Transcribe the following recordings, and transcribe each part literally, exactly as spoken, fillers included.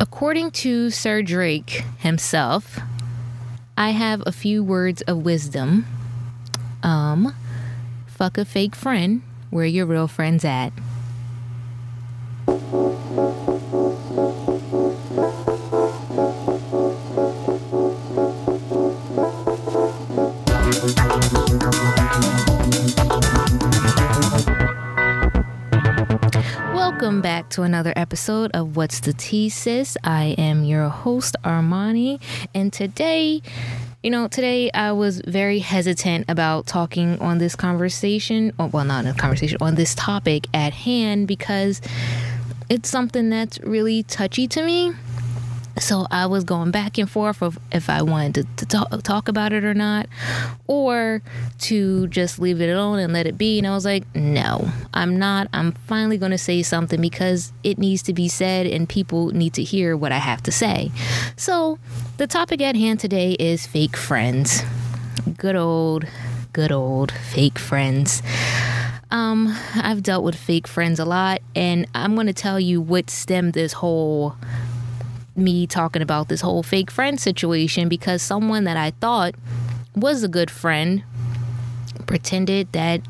According to Sir Drake himself, I have a few words of wisdom. Um, fuck a fake friend. Where your real friends at? Welcome back to another episode of What's the Tea, Sis? I am your host, Armani, and today, you know, today I was very hesitant about talking on this conversation, well, not a conversation, on this topic at hand, because it's something that's really touchy to me. So I was going back and forth of if I wanted to, to talk, talk about it or not, or to just leave it alone and let it be. And I was like, no, I'm not. I'm finally going to say something because it needs to be said and people need to hear what I have to say. So the topic at hand today is fake friends. Good old, good old fake friends. Um, I've dealt with fake friends a lot, and I'm going to tell you what stemmed this whole me talking about this whole fake friend situation, because someone that I thought was a good friend pretended that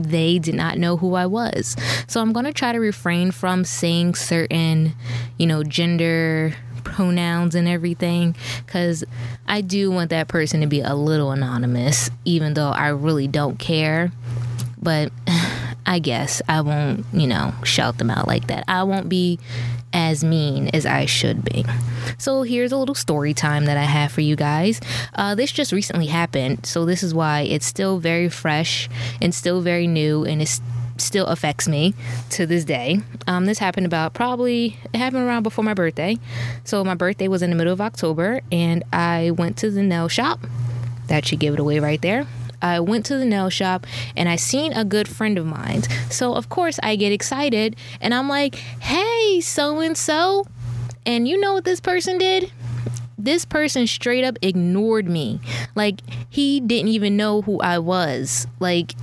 they did not know who I was. So I'm going to try to refrain from saying certain, you know, gender pronouns and everything, because I do want that person to be a little anonymous, even though I really don't care. But I guess I won't, you know, shout them out like that. I won't be as mean as I should be. So here's a little story time that I have for you guys. Uh, this just recently happened, so this is why it's still very fresh and still very new, and it still affects me to this day. Um, this happened about probably it happened around before my birthday. So my birthday was in the middle of October, and I went to the nail shop. That should give it away right there. I went to the nail shop and I seen a good friend of mine. So, of course, I get excited and I'm like, hey, so-and-so. And you know what this person did? This person straight up ignored me. Like, he didn't even know who I was. Like,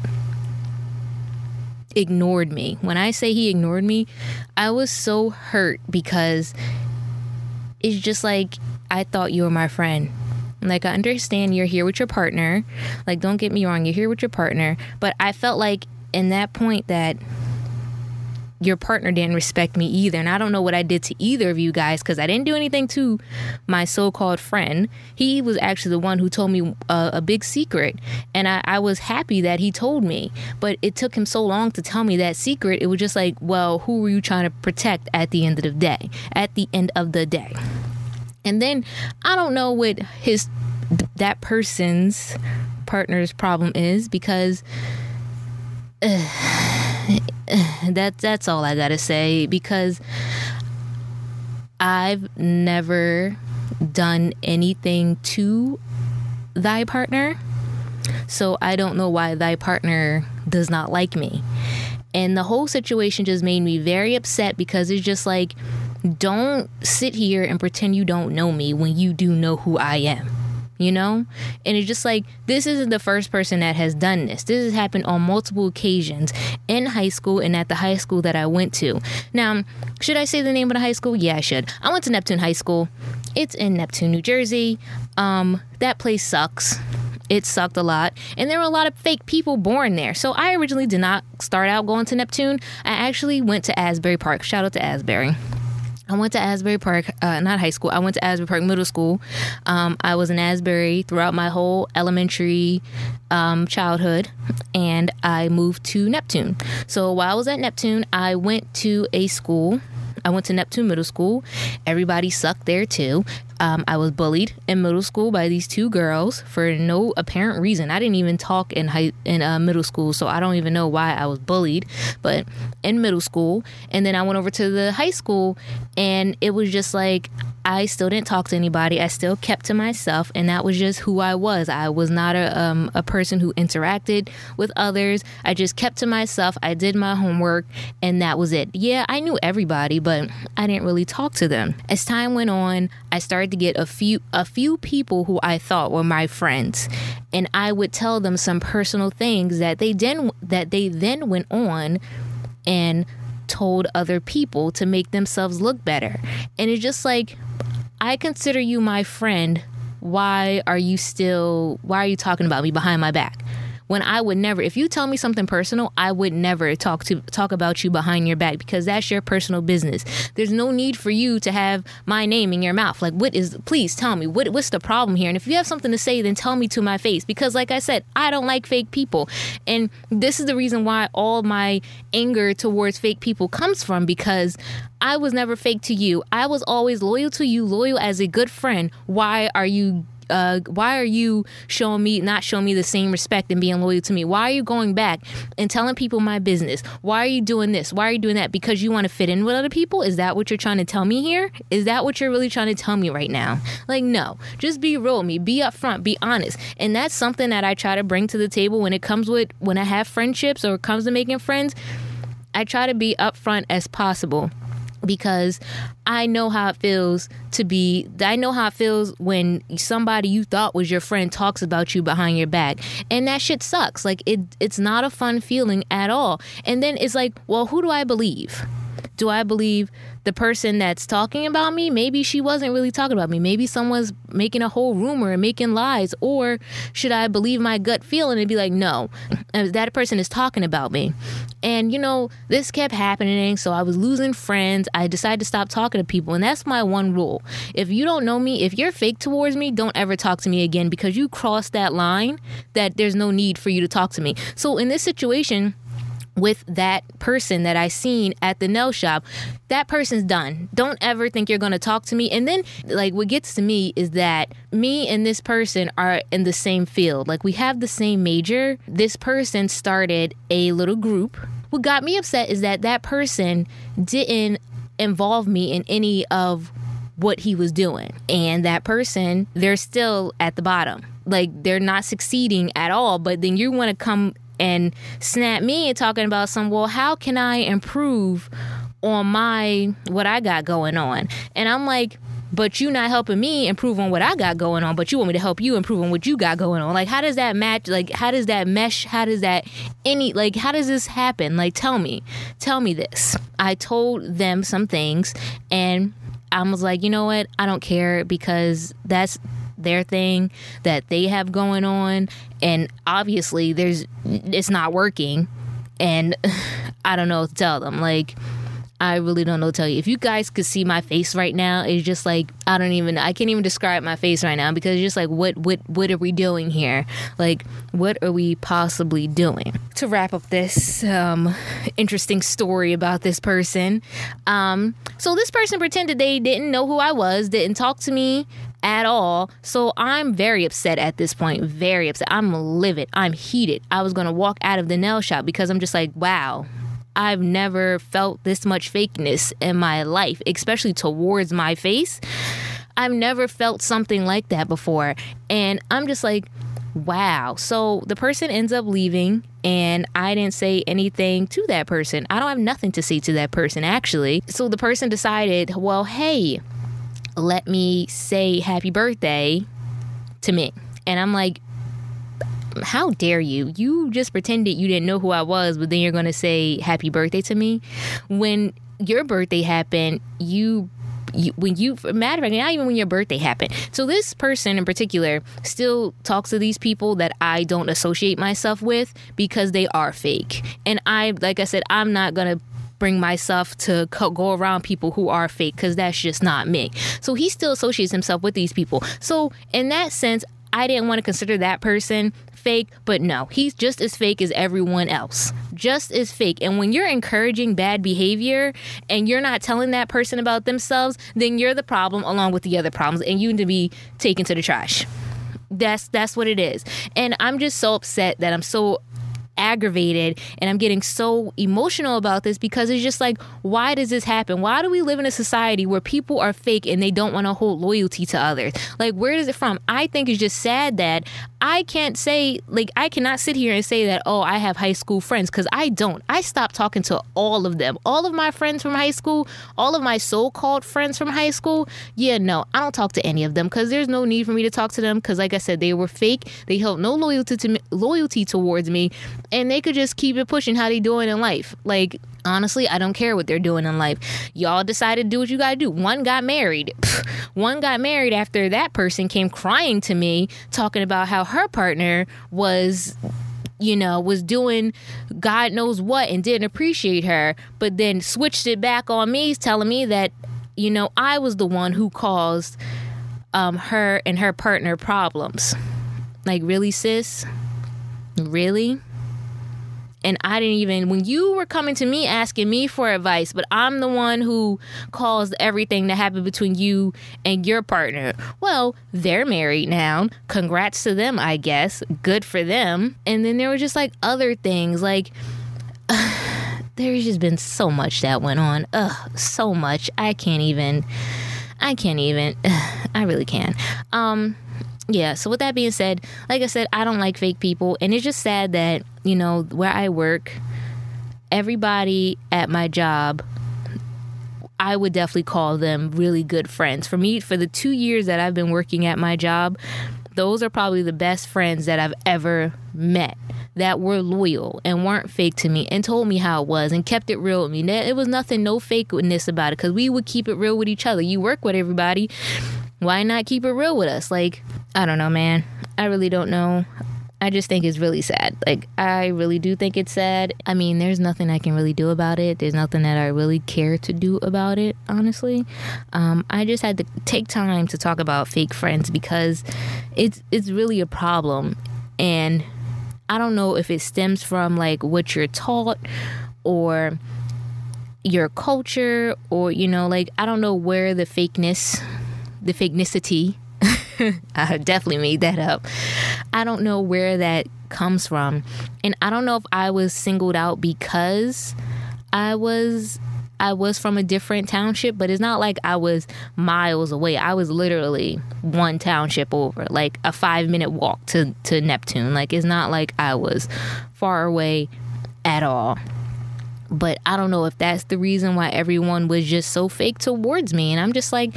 ignored me. When I say he ignored me, I was so hurt, because it's just like, I thought you were my friend. Like, I understand you're here with your partner. Like, don't get me wrong, you're here with your partner. But I felt like in that point that your partner didn't respect me either. And I don't know what I did to either of you guys, because I didn't do anything to my so-called friend. He was actually the one who told me a, a big secret. And I, I was happy that he told me. But it took him so long to tell me that secret. It was just like, well, who were you trying to protect at the end of the day? At the end of the day. And then I don't know what his that person's partner's problem is, because uh, that that's all I gotta say, because I've never done anything to thy partner, so I don't know why thy partner does not like me. And the whole situation just made me very upset, because it's just like, don't sit here and pretend you don't know me when you do know who I am, you know? And it's just like, this isn't the first person that has done this. This has happened on multiple occasions in high school and at the high school that I went to. Now, should I say the name of the high school? Yeah, I should. I went to Neptune High School. It's in Neptune, New Jersey. Um, that place sucks. It sucked a lot. And there were a lot of fake people born there. So I originally did not start out going to Neptune. I actually went to Asbury Park. Shout out to Asbury. I went to Asbury Park, uh, not high school. I went to Asbury Park Middle School. Um, I was in Asbury throughout my whole elementary um, childhood, and I moved to Neptune. So while I was at Neptune, I went to a school. I went to Neptune Middle School. Everybody sucked there too. Um, I was bullied in middle school by these two girls for no apparent reason. I didn't even talk in high, in uh, middle school, so I don't even know why I was bullied, but in middle school. And then I went over to the high school, and it was just like, I still didn't talk to anybody. I still kept to myself, and that was just who I was. I was not a um, a person who interacted with others. I just kept to myself. I did my homework, and that was it. Yeah, I knew everybody, but I didn't really talk to them. As time went on, I started to get a few a few people who I thought were my friends, and I would tell them some personal things that they then that they then went on and told other people to make themselves look better. And it's just like, I consider you my friend. Why are you still, why are you talking about me behind my back? When I would never, if you tell me something personal, I would never talk to talk about you behind your back, because that's your personal business. There's no need for you to have my name in your mouth. Like, what is, please tell me, what what's the problem here? And if you have something to say, then tell me to my face, because like I said, I don't like fake people. And this is the reason why all my anger towards fake people comes from, because I was never fake to you. I was always loyal to you, loyal as a good friend. Why are you Uh, why are you showing me, not showing me the same respect and being loyal to me? Why are you going back and telling people my business? Why are you doing this? Why are you doing that? Because you want to fit in with other people? Is that what you're trying to tell me here? Is that what you're really trying to tell me right now? Like, no, just be real with me, be upfront, be honest. And that's something that I try to bring to the table when it comes with, when I have friendships or it comes to making friends. I try to be upfront as possible, because I know how it feels to be, I know how it feels when somebody you thought was your friend talks about you behind your back. And that shit sucks. Like, it, it's not a fun feeling at all. And then it's like, well, who do I believe? Do I believe the person that's talking about me? Maybe she wasn't really talking about me. Maybe someone's making a whole rumor and making lies. Or should I believe my gut feeling and be like, no, that person is talking about me? And, you know, this kept happening. So I was losing friends. I decided to stop talking to people. And that's my one rule. If you don't know me, if you're fake towards me, don't ever talk to me again, because you crossed that line that there's no need for you to talk to me. So in this situation, with that person that I seen at the nail shop, that person's done. Don't ever think you're going to talk to me. And then, like, what gets to me is that me and this person are in the same field. Like, we have the same major. This person started a little group. What got me upset is that that person didn't involve me in any of what he was doing. And that person, they're still at the bottom. Like, they're not succeeding at all. But then you want to come and snap me and talking about some, well, how can I improve on my, what I got going on? And I'm like, but you not helping me improve on what I got going on, but you want me to help you improve on what you got going on. Like, how does that match? Like, how does that mesh? How does that any, like, how does this happen? Like, tell me, tell me this. I told them some things and I was like, you know what? I don't care, because that's their thing that they have going on, and obviously there's it's not working, and I don't know what to tell them. Like, I really don't know what to tell you. If you guys could see my face right now, it's just like, I don't even I can't even describe my face right now, because it's just like, what what what are we doing here? Like, what are we possibly doing? To wrap up this um interesting story about this person, um so this person pretended they didn't know who I was, didn't talk to me at all. So I'm very upset at this point. Very upset. I'm livid. I'm heated. I was going to walk out of the nail shop, because I'm just like, wow, I've never felt this much fakeness in my life, especially towards my face. I've never felt something like that before. And I'm just like, wow. So the person ends up leaving, and I didn't say anything to that person. I don't have nothing to say to that person, actually. So the person decided, well, hey, let me say happy birthday to me. And I'm like, how dare you? You just pretended you didn't know who I was, but then you're going to say happy birthday to me. When your birthday happened, you, you when you, matter of fact, not even when your birthday happened. So this person in particular still talks to these people that I don't associate myself with, because they are fake. And I, like I said, I'm not going to bring myself to co- go around people who are fake, because that's just not me. So he still associates himself with these people. So in that sense, I didn't want to consider that person fake, but no, he's just as fake as everyone else. Just as fake. And when you're encouraging bad behavior and you're not telling that person about themselves, then you're the problem along with the other problems, and you need to be taken to the trash. That's that's what it is. And I'm just so upset that I'm so aggravated, and I'm getting so emotional about this, because it's just like, why does this happen? Why do we live in a society where people are fake and they don't want to hold loyalty to others? Like, where is it from? I think it's just sad that I can't say, like, I cannot sit here and say that, oh, I have high school friends, because I don't. I stopped talking to all of them. All of my friends from high school, all of my so-called friends from high school, yeah, no, I don't talk to any of them, because there's no need for me to talk to them, because like I said, they were fake. They held no loyalty to me, loyalty towards me, and they could just keep it pushing how they doing in life. Like, Honestly, I don't care what they're doing in life. Y'all decided to do what you gotta do. One got married. One got married after that person came crying to me, talking about how her partner was, you know, was doing God knows what and didn't appreciate her, but then switched it back on me, telling me that, you know, I was the one who caused um, her and her partner problems. Like, really, sis? Really? And I didn't even, when you were coming to me asking me for advice, but I'm the one who caused everything that happened between you and your partner. Well, they're married now. Congrats to them, I guess. Good for them. And then there were just like other things. Like, uh, there's just been so much that went on. Ugh, so much. I can't even, I can't even, uh, I really can't. Um... Yeah, so with that being said, like I said, I don't like fake people. And it's just sad that, you know, where I work, everybody at my job, I would definitely call them really good friends. For me, for the two years that I've been working at my job, those are probably the best friends that I've ever met, that were loyal and weren't fake to me and told me how it was and kept it real with me. It was nothing, no fakeness about it, because we would keep it real with each other. You work with everybody. Why not keep it real with us? Like, I don't know, man. I really don't know. I just think it's really sad. Like, I really do think it's sad. I mean, there's nothing I can really do about it. There's nothing that I really care to do about it, honestly. Um, I just had to take time to talk about fake friends because it's it's really a problem. And I don't know if it stems from, like, what you're taught or your culture or, you know, like, I don't know where the fakeness... the fakenicity, I definitely made that up. I don't know where that comes from. And I don't know if I was singled out because I was I was from a different township, but it's not like I was miles away. I was literally one township over, like a five minute walk to, to Neptune. Like, it's not like I was far away at all. But I don't know if that's the reason why everyone was just so fake towards me. And I'm just like,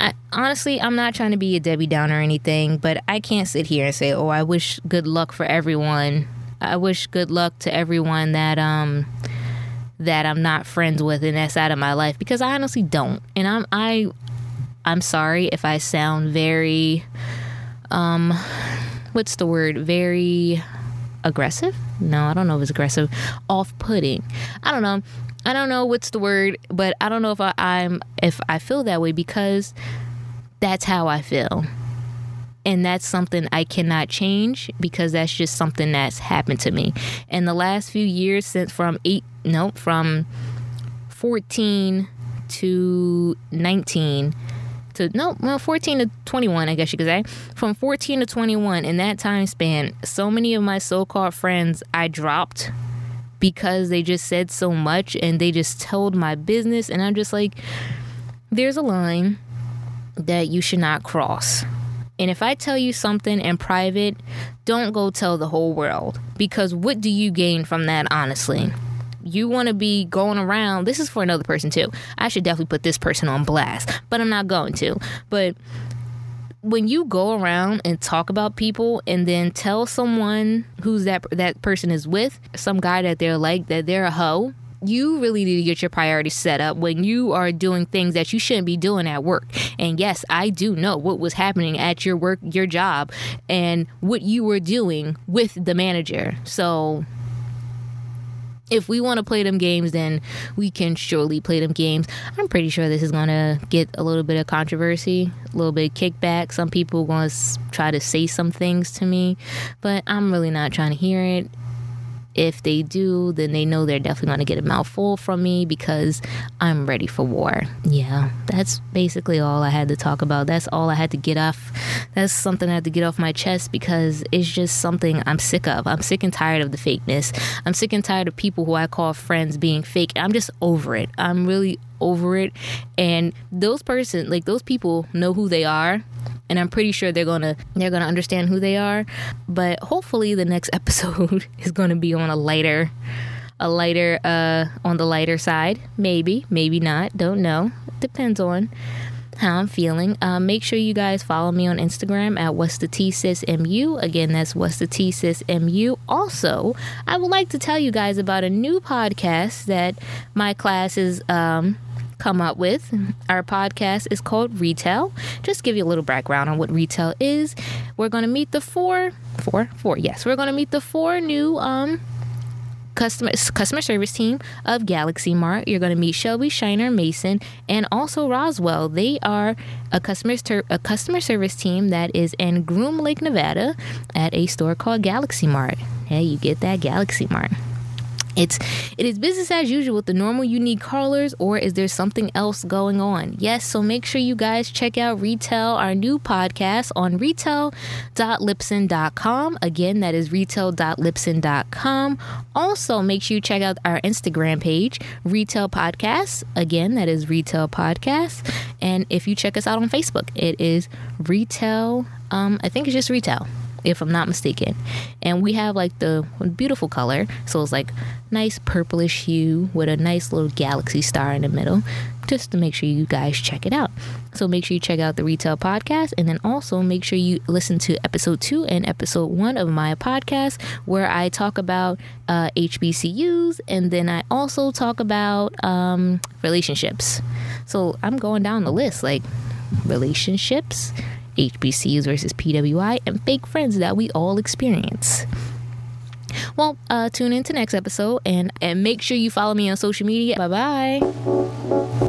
I, honestly, I'm not trying to be a Debbie Downer or anything, but I can't sit here and say, oh, I wish good luck for everyone. I wish good luck to everyone that um that I'm not friends with and that's out of my life, because I honestly don't. And I'm I I'm sorry if I sound very um what's the word? Very aggressive? No, I don't know if it's aggressive. Off-putting. I don't know. I don't know what's the word, but I don't know if I, I'm if I feel that way, because that's how I feel. And that's something I cannot change, because that's just something that's happened to me. And the last few years since from eight, no, from fourteen to nineteen to no, well, fourteen to twenty-one, I guess you could say. From fourteen to twenty-one, in that time span, so many of my so-called friends I dropped, because they just said so much and they just told my business. And I'm just like, there's a line that you should not cross. And if I tell you something in private, don't go tell the whole world, because what do you gain from that, honestly? You want to be going around. This is for another person too. I should definitely put this person on blast, but I'm not going to. But when you go around and talk about people and then tell someone who's that that person is with, some guy that they're like, that they're a hoe, you really need to get your priorities set up when you are doing things that you shouldn't be doing at work. And yes, I do know what was happening at your work, your job, and what you were doing with the manager. So if we want to play them games, then we can surely play them games. I'm pretty sure this is going to get a little bit of controversy, a little bit of kickback. Some people are going to try to say some things to me, but I'm really not trying to hear it. If they do, then they know they're definitely going to get a mouthful from me, because I'm ready for war. Yeah, that's basically all I had to talk about. That's all I had to get off. That's something I had to get off my chest, because it's just something I'm sick of. I'm sick and tired of the fakeness. I'm sick and tired of people who I call friends being fake. I'm just over it. I'm really over it. And those person, like those people know who they are. And I'm pretty sure they're gonna they're gonna understand who they are. But hopefully the next episode is gonna be on a lighter a lighter uh on the lighter side. Maybe, maybe not. Don't know. Depends on how I'm feeling. Uh, make sure you guys follow me on Instagram at What's the T Sis M U. Again, that's What's the T Sis M U. Also, I would like to tell you guys about a new podcast that my class is um, come up with. Our podcast is called Retail. Just give you a little background on what Retail is. We're going to meet the four, four, four. Yes, we're going to meet the four new um. Customer, customer service team of Galaxy Mart. You're going to meet Shelby, Shiner, Mason, and also Roswell. They are a customer, ter- a customer service team that is in Groom Lake, Nevada at a store called Galaxy Mart. Hey, you get that, Galaxy Mart. It's it is business as usual with the normal unique callers, or is there something else going on? Yes, so make sure you guys check out Retail, our new podcast on retail dot lipson dot com. Again, that is retail dot lipson dot com. Also, make sure you check out our Instagram page, Retail Podcast. Again, that is Retail Podcast. And if you check us out on Facebook, it is Retail. Um, I think it's just Retail, if I'm not mistaken. And we have like the beautiful color. So it's like nice purplish hue with a nice little galaxy star in the middle, just to make sure you guys check it out. So make sure you check out the Retail Podcast, and then also make sure you listen to episode two and episode one of my podcast, where I talk about uh, H B C Us, and then I also talk about um, relationships. So I'm going down the list, like relationships, H B C Us versus P W I, and fake friends that we all experience. Well, uh, tune in to next episode, and, and make sure you follow me on social media. Bye-bye.